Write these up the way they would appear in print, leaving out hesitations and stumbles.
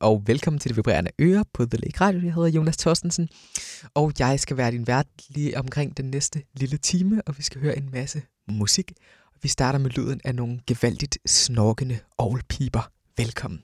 Og velkommen til Det Vibrerende Øre på The Lake Radio. Jeg hedder Jonas Torstensen, og jeg skal være din vært lige omkring den næste lille time, og vi skal høre en masse musik. Vi starter med lyden af nogle gevaldigt snorkende orgelpiber. Velkommen.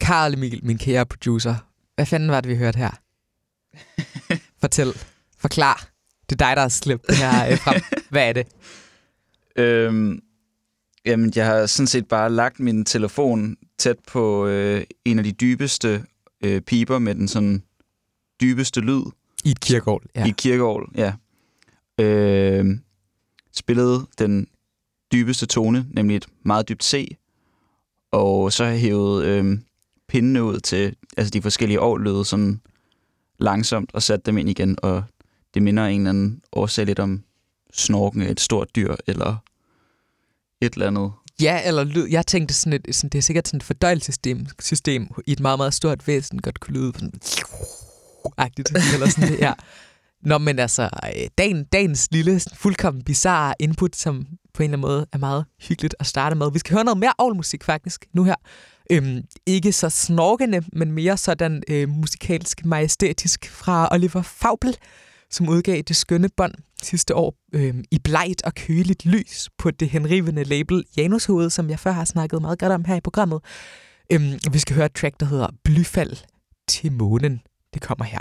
Karl Emil, min kære producer. Hvad fanden var det, vi hørte her? Fortæl. Forklar. Det er dig, der har slæbt det her frem. Hvad er det? Jamen, jeg har sådan set bare lagt min telefon tæt på en af de dybeste piber med den sådan dybeste lyd. I et kirkeorgel, ja. I et kirkeorgel, ja. Spillede den dybeste tone, nemlig et meget dybt C. Og så har jeg hævet... pindene ud til altså de forskellige orgellyde sådan langsomt og satte dem ind igen, og det minder en eller anden årsag lidt om snorken af et stort dyr eller et eller andet. Ja, eller lyd. Jeg tænkte sådan et, sådan, det er sikkert sådan et fordøjelsessystem i et meget, meget stort væsen, godt kunne lyde sådan agtigt eller sådan det, ja. Nå, men altså dagens lille, fuldkommen bizarre input, som på en eller anden måde er meget hyggeligt at starte med. Vi skal høre noget mere orgelmusik faktisk nu her. Ikke så snorkende, men mere sådan musikalsk majestætisk fra Oliver Vaupel, som udgav det skønne bånd sidste år i blegt og køligt lys på det henrivende label Janus Hoved, som jeg før har snakket meget godt om her i programmet. Vi skal høre et track, der hedder Blyfald til Månen. Det kommer her.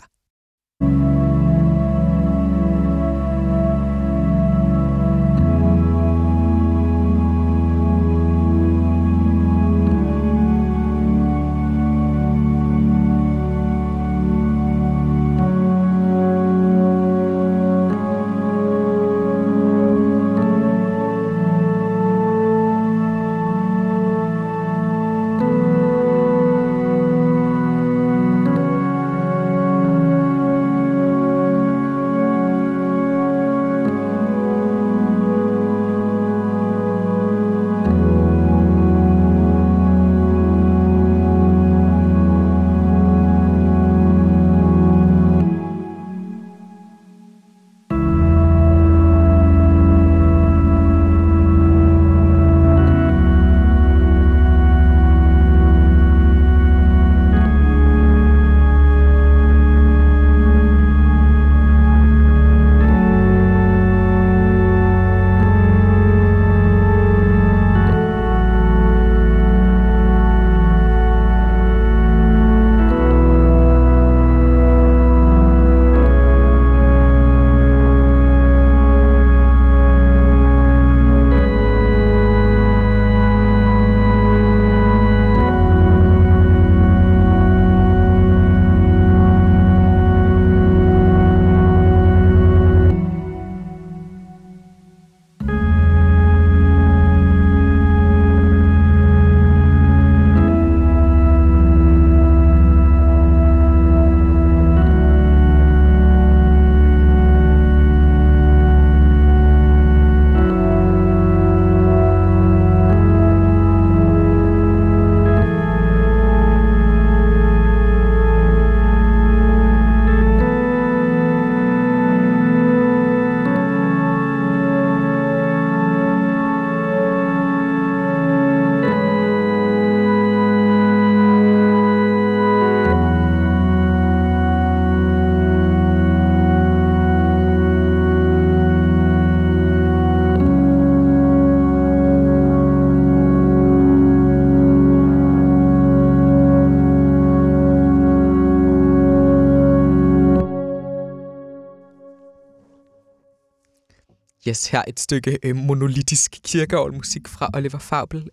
Yes, her et stykke monolitisk kirkeorgelmusik fra Oliver Vaupel.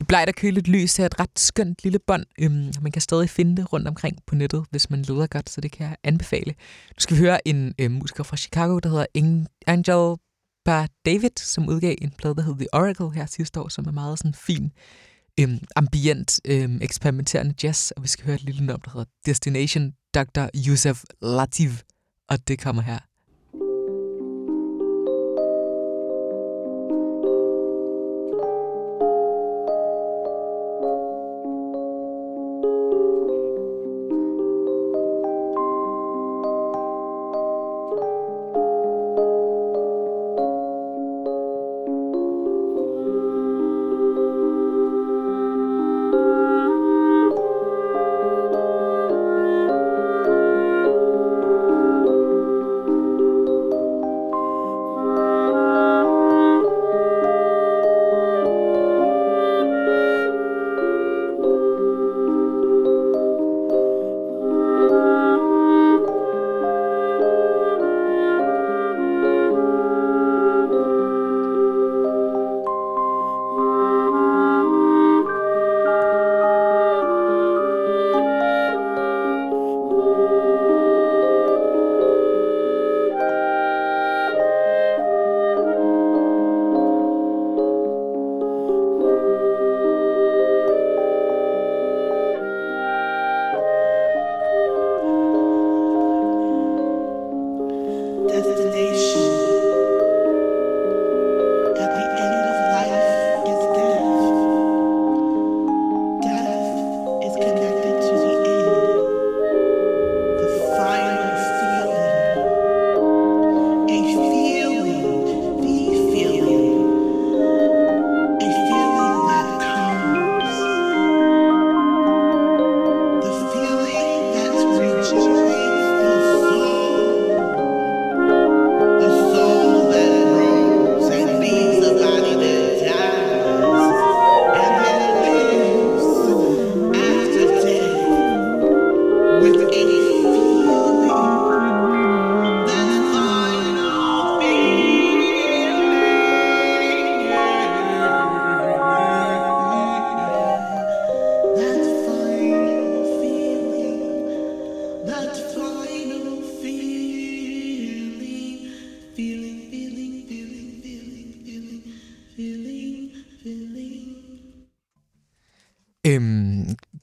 I blejt og køligt lys er et ret skønt lille bånd, og man kan stadig finde det rundt omkring på nettet, hvis man leder godt, så det kan jeg anbefale. Nu skal vi høre en musiker fra Chicago, der hedder Angel Bat Dawid, som udgav en plade, der hedder The Oracle her sidste år, som er meget sådan fin, ambient, eksperimenterende jazz, og vi skal høre et lille nummer, der hedder Destination Dr. Youssef Latif, og det kommer her.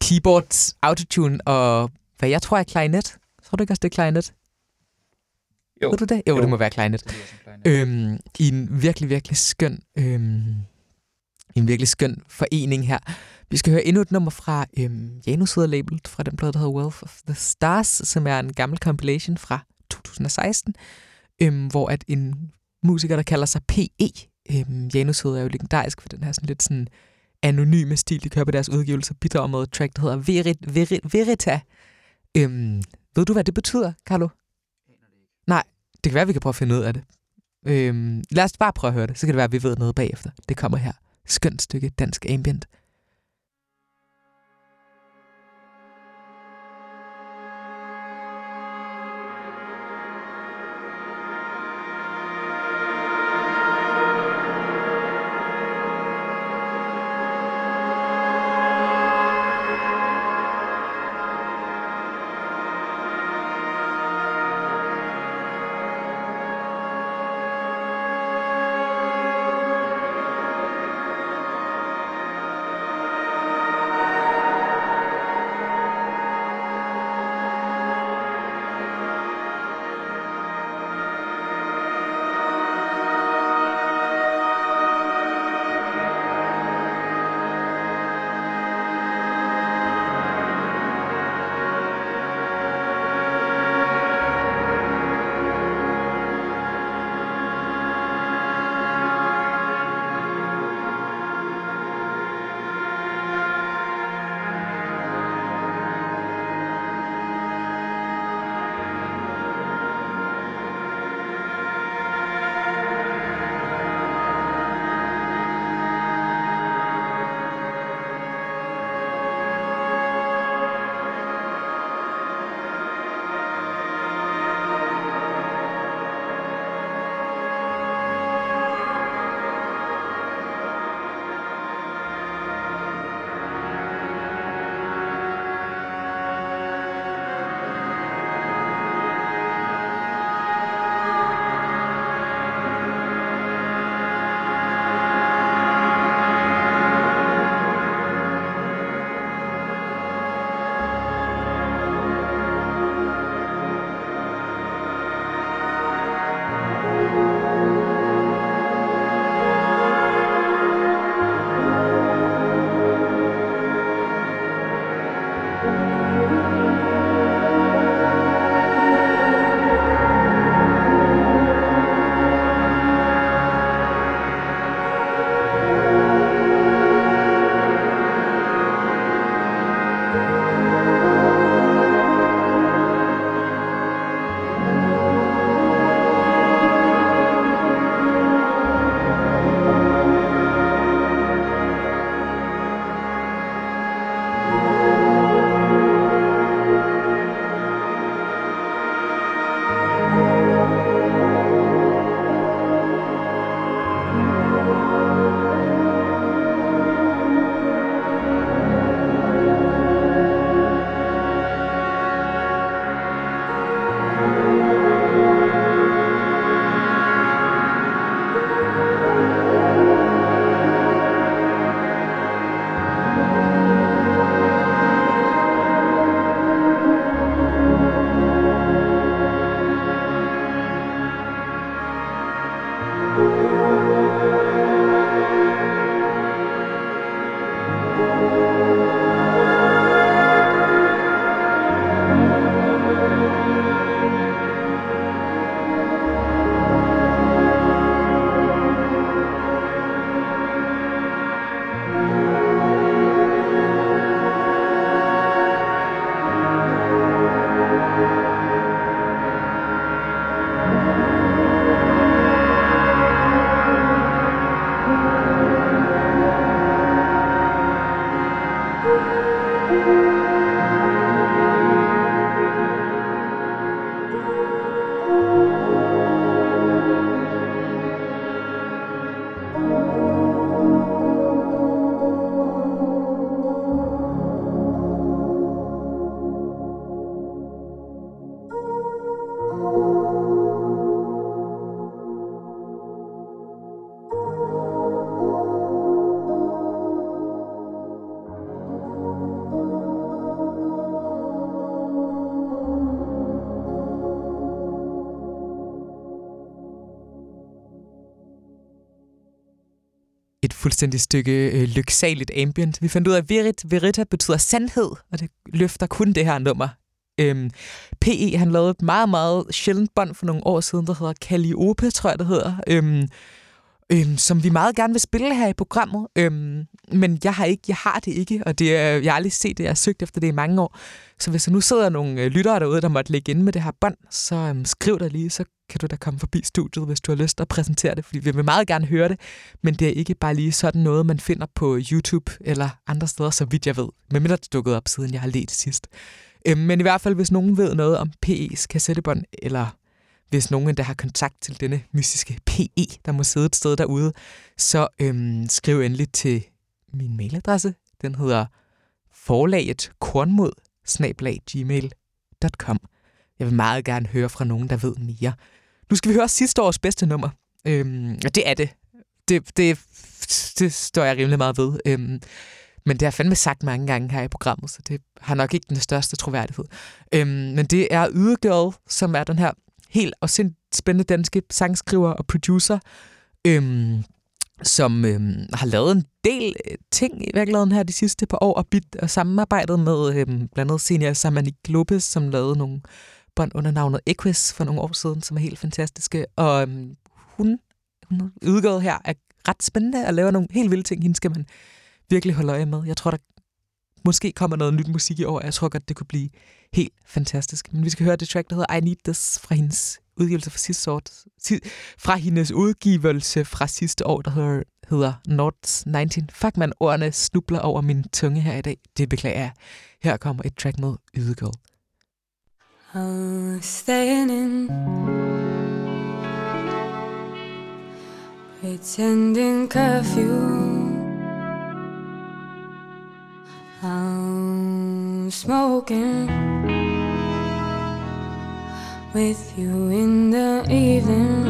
Keyboards, autotune og hvad jeg tror er klarinet. Tror du ikke også, det er klarinet? Jo. Ved du det? Jo, det må være klarinet. I en virkelig, virkelig skøn, forening her. Vi skal høre endnu et nummer fra Janus Hoved Label, fra den plade, der hedder Wealth of the Stars, som er en gammel compilation fra 2016, hvor at en musiker, der kalder sig P.E. Janus Hoved er jo legendarisk for den her sådan lidt sådan anonyme stil, de kører på deres udgivelser, bidrager med et track, der hedder Verita. Ved du, hvad det betyder, Carlo? Nej, det kan være, vi kan prøve at finde ud af det. Lad os bare prøve at høre det, så kan det være, vi ved noget bagefter. Det kommer her. Skønt stykke dansk ambient. fuldstændig stykke lyksaligt ambient. Vi fandt ud af, at Verita betyder sandhed, og det løfter kun det her nummer. P.E. han lavede et meget, meget sjældent bånd for nogle år siden, der hedder Calliope, tror jeg det hedder, som vi meget gerne vil spille her i programmet, men jeg har det ikke, og det, jeg har aldrig set det, jeg har søgt efter det i mange år. Så hvis der nu sidder nogle lyttere derude, der måtte ligge inde med det her bånd, så skriv dig lige, så kan du da komme forbi studiet, hvis du har lyst at præsentere det, fordi vi vil meget gerne høre det, men det er ikke bare lige sådan noget, man finder på YouTube eller andre steder, så vidt jeg ved, medmindre det dukkede op, siden jeg har let sidst. Men i hvert fald, hvis nogen ved noget om P.E.'s kassettebånd, eller hvis nogen der har kontakt til denne mystiske P.E., der må sidde et sted derude, så skriv endelig til min mailadresse. Den hedder forlagetkornmod@gmail.com. Jeg vil meget gerne høre fra nogen, der ved mere. Nu skal vi høre sidste års bedste nummer. Og det er det. Det står jeg rimelig meget ved. Men det har fandme sagt mange gange her i programmet, så det har nok ikke den største troværdighed. Men det er Ydegirl, som er den her helt og spændende danske sangskriver og producer, som har lavet en del ting i virkeligheden her de sidste par år, og samarbejdet med blandt andet senior Samanik Lopes, som lavede nogle bånd under navnet Equus for nogle år siden, som er helt fantastiske. Og hun Ydegirl her er ret spændende og laver nogle helt vilde ting. Hende skal man virkelig holde øje med. Jeg tror, der måske kommer noget nyt musik i år, og jeg tror godt, det kunne blive helt fantastisk. Men vi skal høre det track, der hedder I Need This, fra hendes udgivelse fra sidste år, der hedder Nords 19. Fuck man, ordene snubler over min tunge her i dag. Det beklager jeg. Her kommer et track med Ydegirl. I'm staying in, pretending curfew, I'm smoking with you in the evening.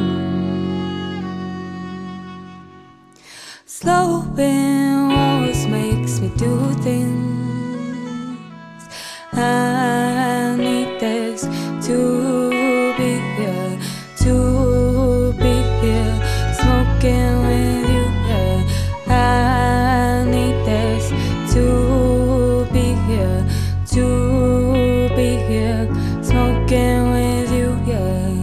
Sloping walls makes me do things. I need this to be here, smoking with you here. I need this to be here, smoking with you, yeah.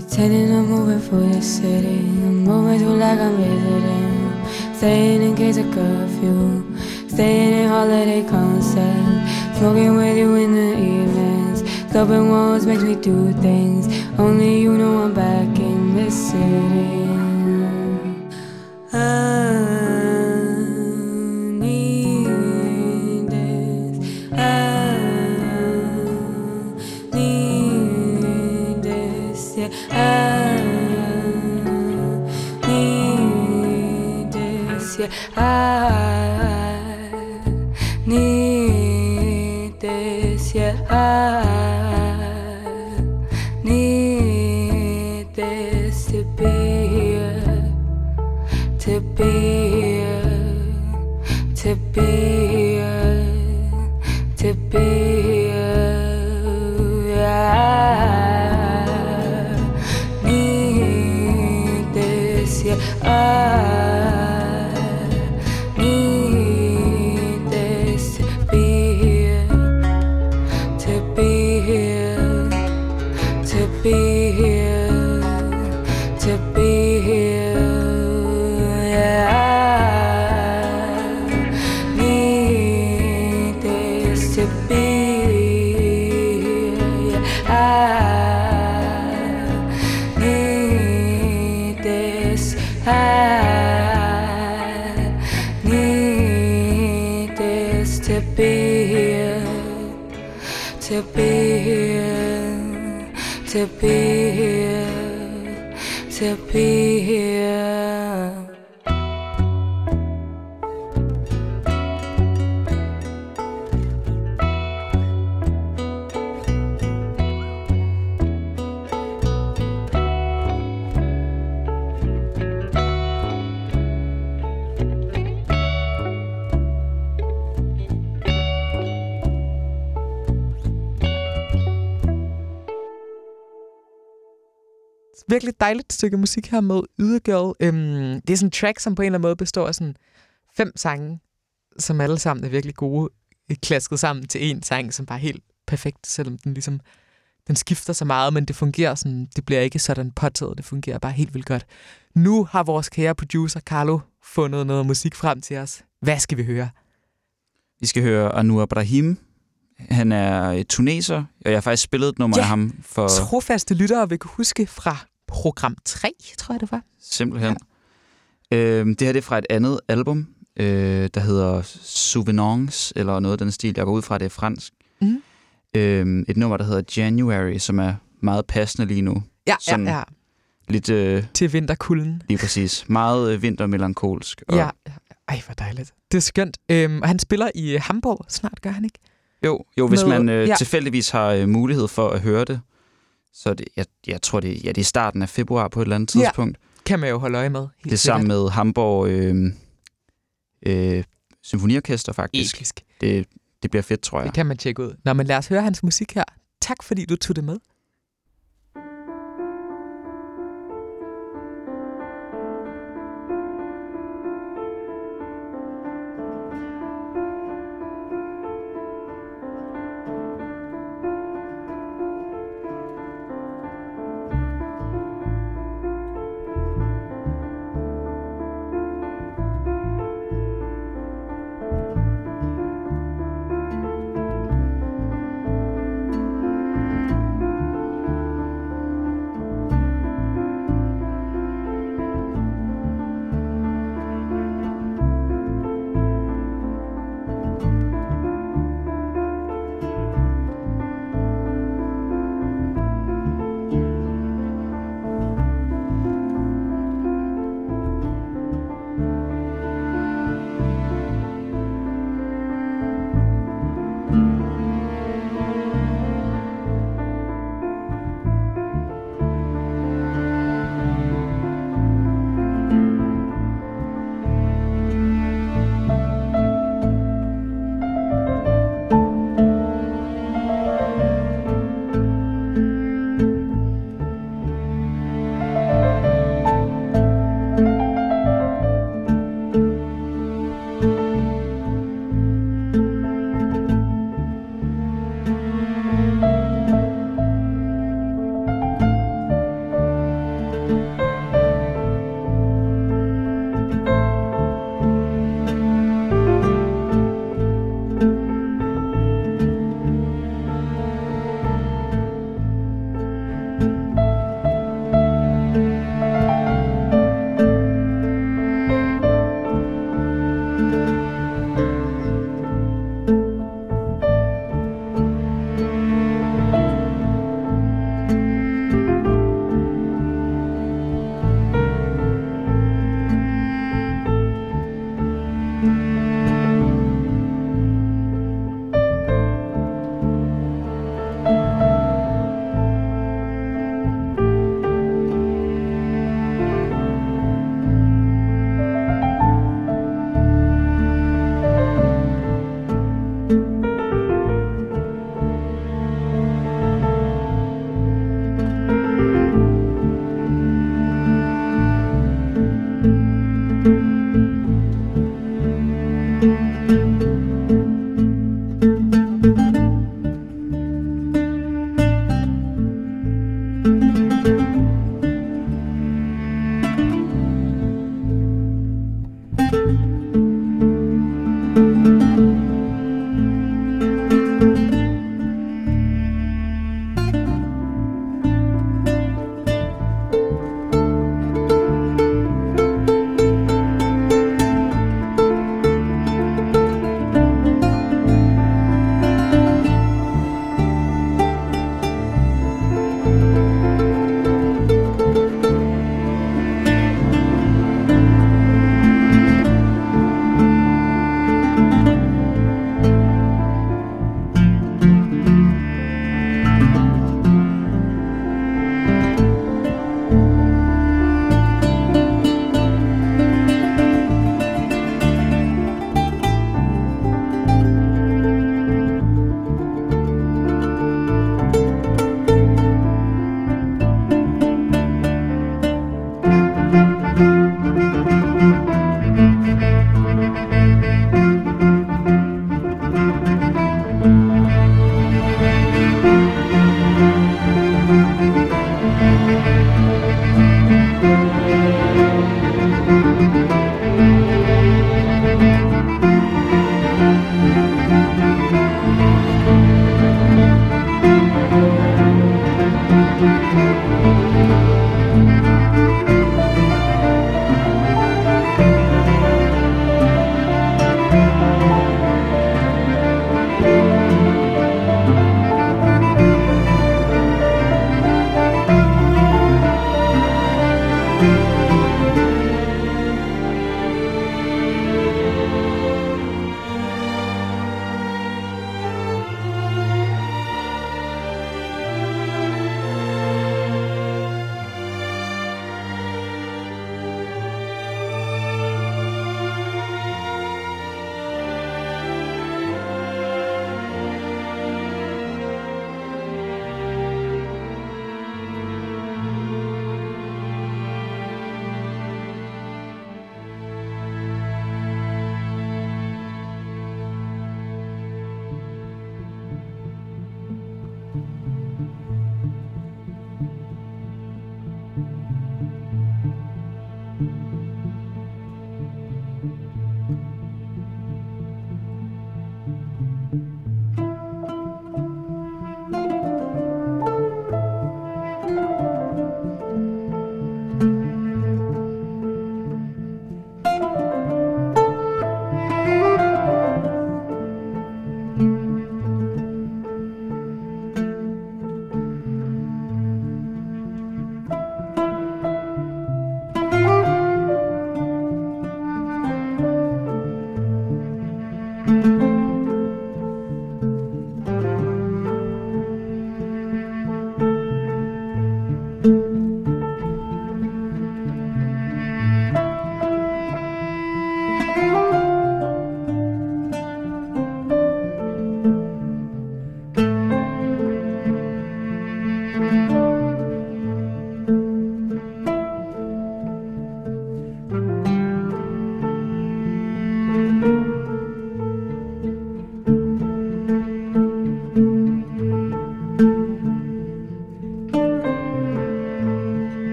Pretending I'm moving through your city, I'm moving through like I'm visiting. Staying in case of curfew, staying in holiday concept. Smoking with you in the evenings, sloping walls makes me do things. Only you know I'm back in this city. To to be here, to be here, to be here. Virkelig dejligt stykke musik her med Ydegirl. Det er sådan en track, som på en eller anden måde består af sådan 5 sange, som alle sammen er virkelig gode, klasket sammen til en sang, som bare er helt perfekt, selvom den ligesom den skifter så meget, men det fungerer sådan, det bliver ikke sådan påtaget, det fungerer bare helt vildt godt. Nu har vores kære producer Carlo fundet noget musik frem til os. Hvad skal vi høre? Vi skal høre Anouar Brahem. Han er tuneser, og jeg har faktisk spillet et nummer af ham for... trofaste lyttere vil kunne huske fra program 3, tror jeg det var. Simpelthen. Ja. Det her det er fra et andet album, der hedder Souvenance, eller noget af den stil. Jeg går ud fra, det er fransk. Mm. Et nummer, der hedder January, som er meget passende lige nu. Ja, sådan ja. Lidt... til vinterkulden. Lige præcis. Meget vintermelankolsk. Og... ja. Ej, hvor dejligt. Det er skønt. Og han spiller i Hamburg snart, gør han ikke? Jo, hvis man tilfældigvis har mulighed for at høre det. Så det, jeg tror, det er starten af februar på et eller andet tidspunkt. Ja, kan man jo holde øje med. Det er sammen med Hamburg Symfoniorkester, faktisk. Ekisk. Det bliver fedt, tror jeg. Det kan man tjekke ud. Nå, men lad os høre hans musik her. Tak, fordi du tog det med.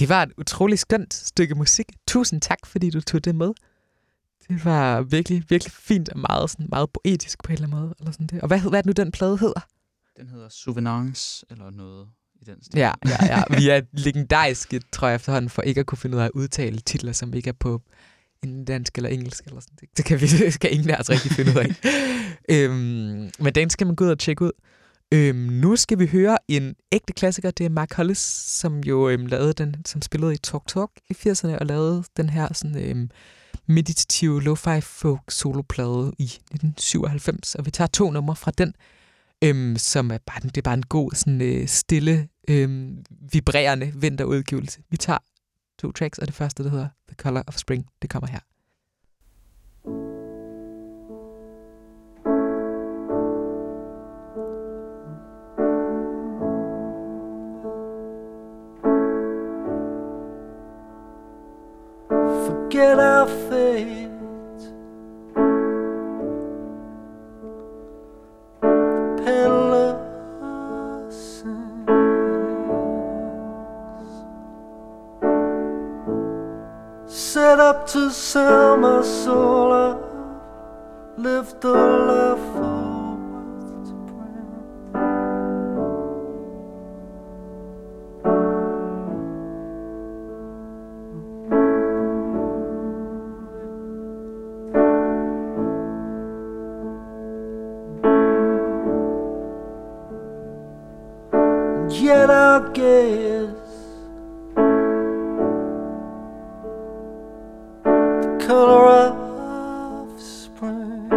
Det var et utroligt skønt stykke musik. Tusind tak, fordi du tog det med. Det var virkelig, virkelig fint og meget, sådan, meget poetisk på en eller anden måde. Eller sådan det. Og hvad er det nu, den plade hedder? Den hedder Souvenance eller noget i den stil. Ja. Vi er legendariske, tror jeg, efterhånden, for ikke at kunne finde ud af at udtale titler, som ikke er på en dansk eller engelsk. Eller sådan det. Det kan ingen af os rigtig finde ud af. Men den skal man gå ud og tjekke ud. Nu skal vi høre en ægte klassiker. Det er Mark Hollis, som jo lavede den, som spillede i Talk Talk i 80'erne og lavede den her sådan meditative lo-fi folk soloplade i 1997. Og vi tager 2 numre fra den, som er bare en god sådan stille vibrerende vinterudgivelse. Vi tager 2 tracks, og det første der hedder The Colour of Spring. Det kommer her. Forget our fate, peddlers set up to sell my soul. I've lived all I've forward to bring. Yet I guess the colour of spring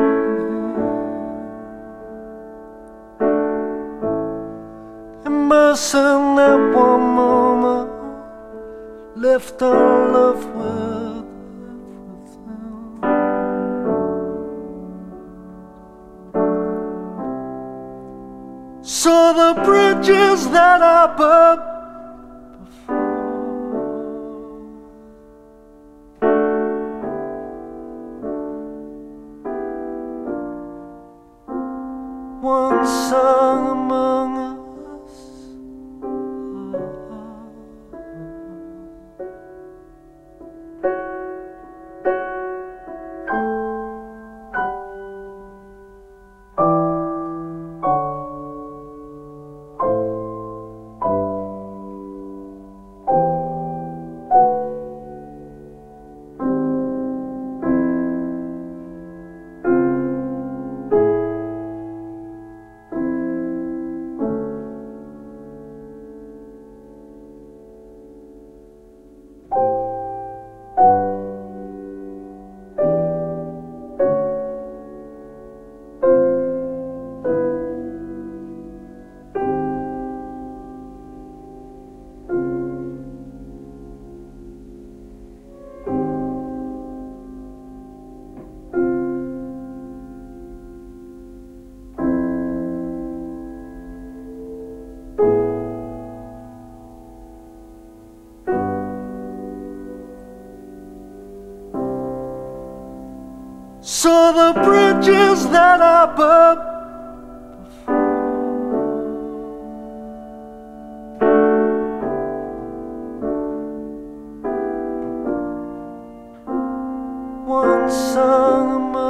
immersed in that one moment, left all of work within. So the bridges that I burned before, one song among us, so the bridges that I burned before, one song among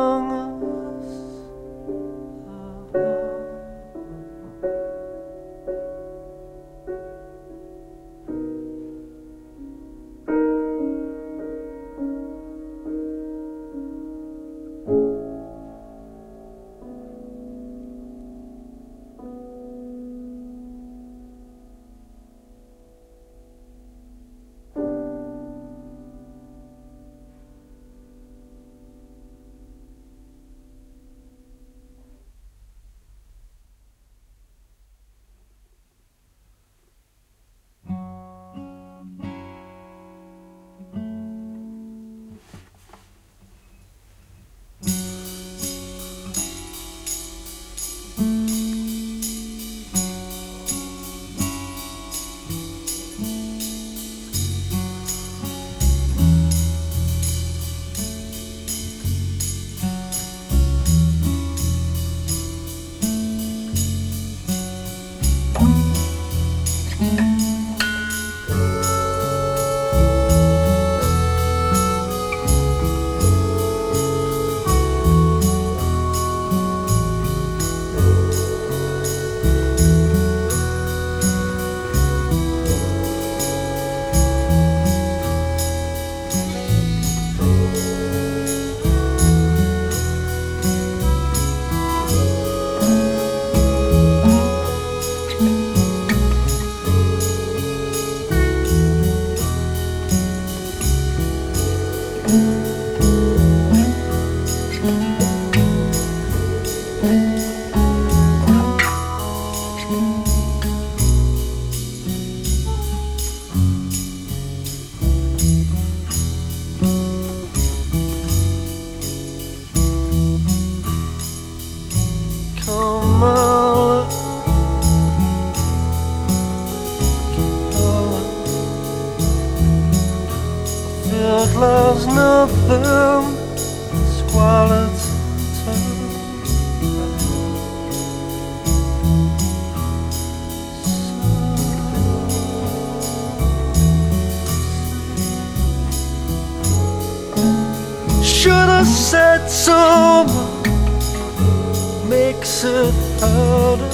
But love's nothing squalid time. Should have said so much. Makes it harder.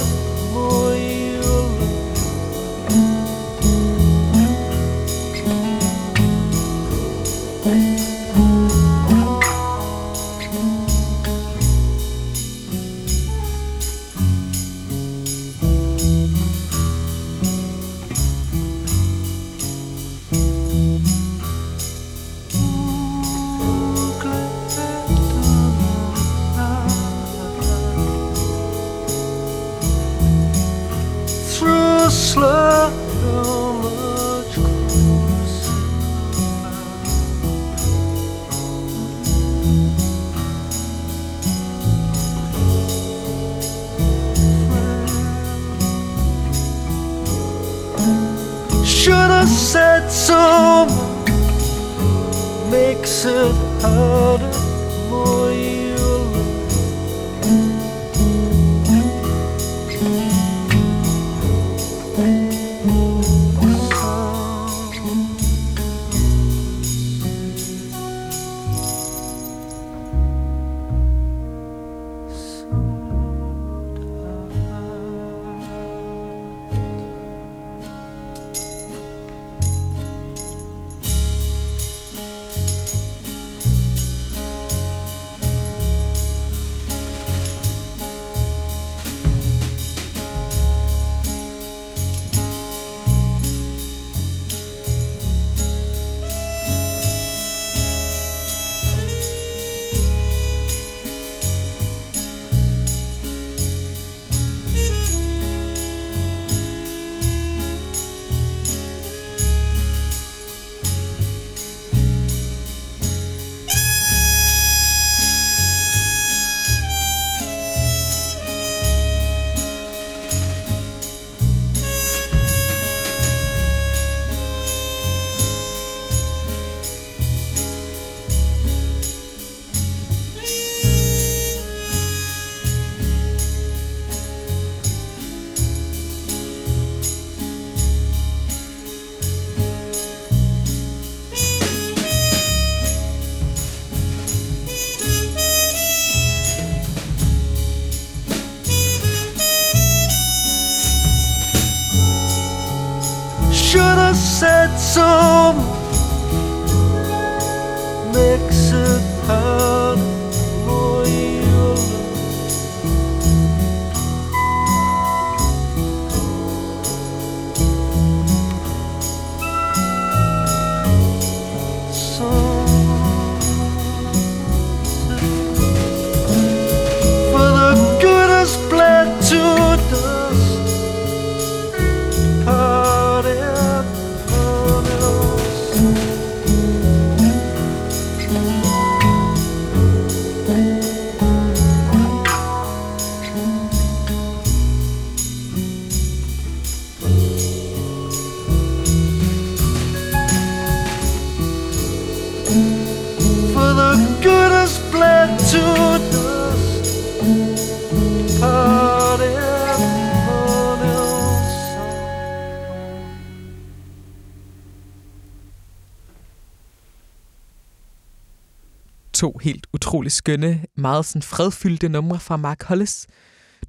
To helt utroligt skønne, meget sådan fredfyldte numre fra Mark Hollis.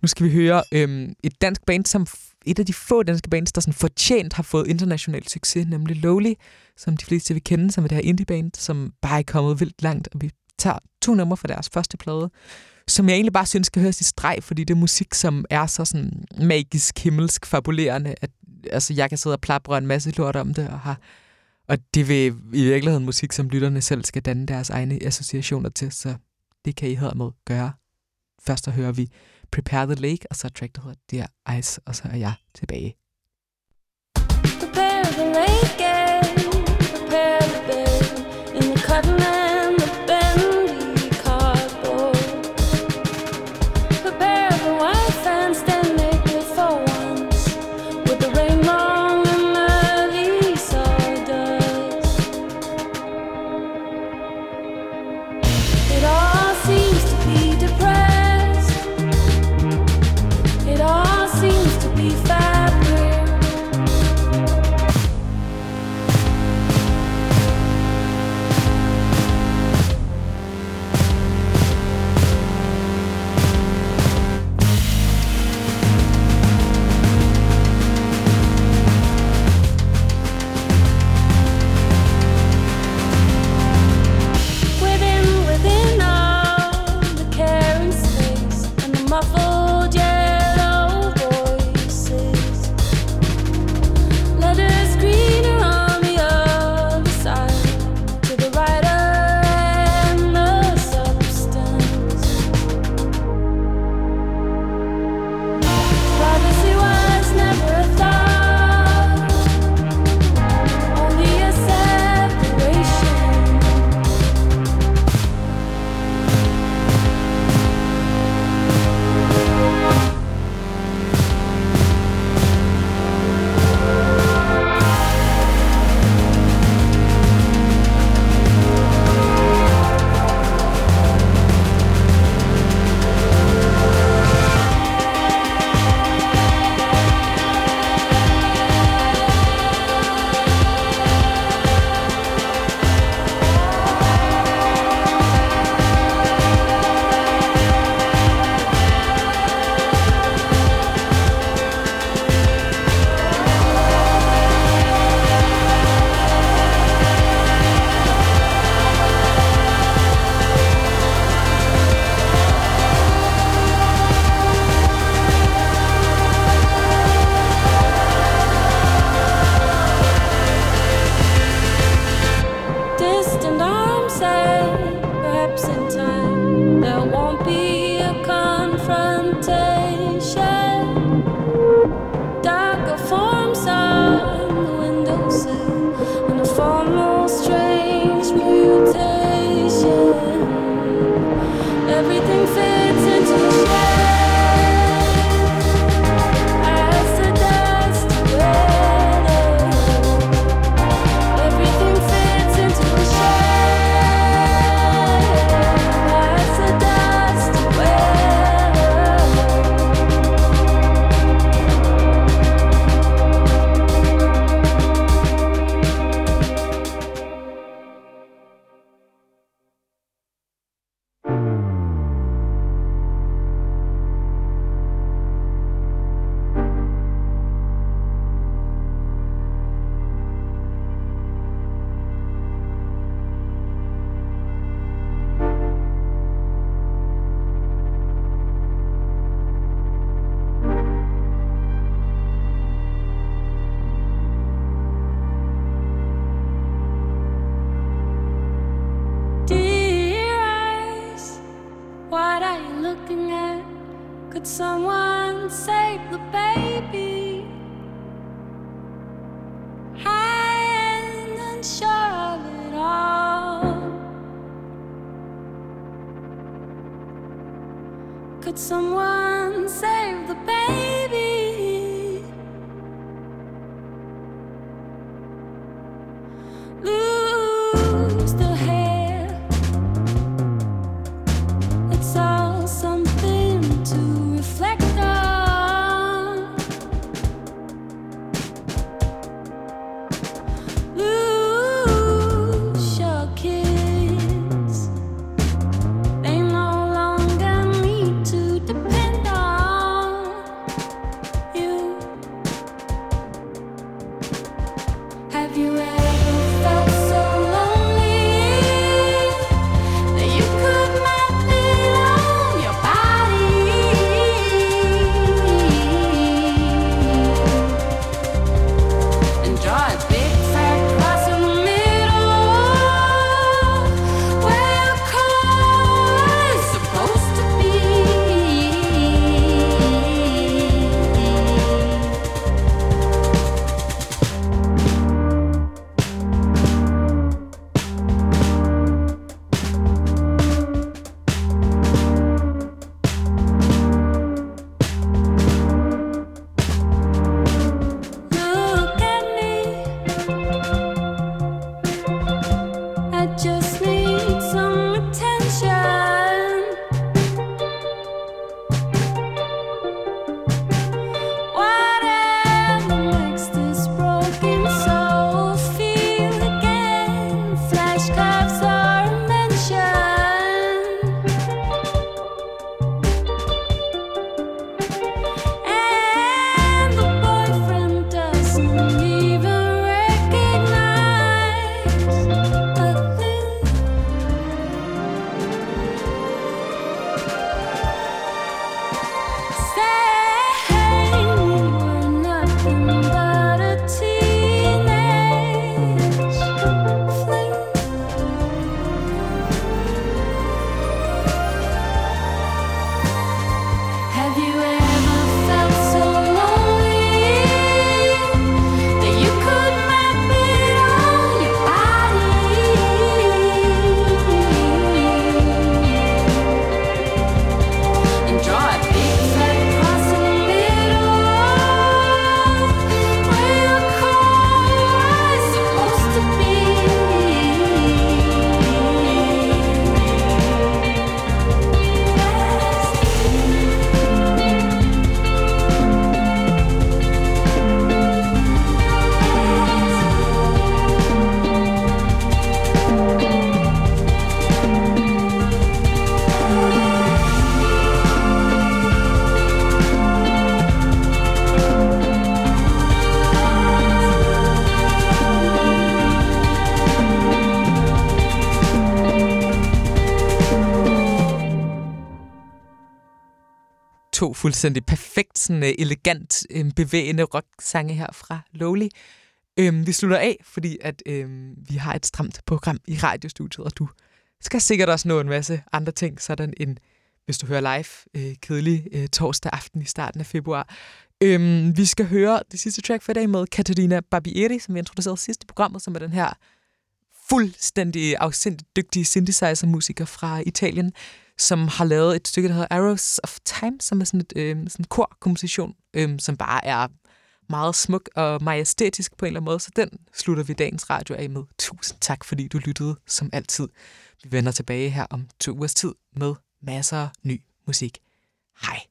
Nu skal vi høre et dansk band, som et af de få danske bands, der sådan fortjent har fået international succes, nemlig Lowly, som de fleste vil kende som et her indie-band, som bare er kommet vildt langt, og vi tager 2 numre fra deres første plade, som jeg egentlig bare synes skal høres i streg, fordi det er musik, som er så sådan magisk, himmelsk, fabulerende, at altså, jeg kan sidde og plapre en masse lort om det, og det vil i virkeligheden musik, som lytterne selv skal danne deres egne associationer til, så det kan I hermed gøre. Først så hører vi Prepare the Lake, og så track, der hedder Deer Eyes, og så er jeg tilbage. Prepare the lake and prepare the bed in the cotton and the bendy cardboard. Prepare the white sand, stand naked for once with the rain long and early. Could someone save the baby? High and unsure of it all. Could someone save the baby? Lose the hair. It's all something to reflect on. Lose your kids. They no longer need to depend on you. Have you ever felt so lonely that you could not lean on your body and draw a big fat cross in the middle where your color is supposed to be? Look at me. I just need some attention. Whatever makes this broken soul feel again. Flashcards are mentioned. And the boyfriend doesn't even recognize a thing. Saying we were nothing but a teenage fling. Have you ever felt so lonely that you could not feel your body and draw a big fat cross in the middle where your core is supposed to be? To fuldstændig perfekt, sådan elegant, bevægende rock-sange her fra Lowly. Vi slutter af, fordi at vi har et stramt program i radiostudiet, og du skal sikkert også nå en masse andre ting, sådan en, hvis du hører live, kedelig torsdag aften i starten af februar. Vi skal høre det sidste track for i dag med Caterina Barbieri, som vi introducerede sidst i programmet, som er den her fuldstændig afsindigt dygtige synthesizer-musiker fra Italien, som har lavet et stykke, der hedder Arrows of Time, som er sådan et sådan korkomposition, som bare er meget smuk og majestætisk på en eller anden måde. Så den slutter vi dagens radio af med. Tusind tak, fordi du lyttede som altid. Vi vender tilbage her om 2 ugers tid med masser af ny musik. Hej.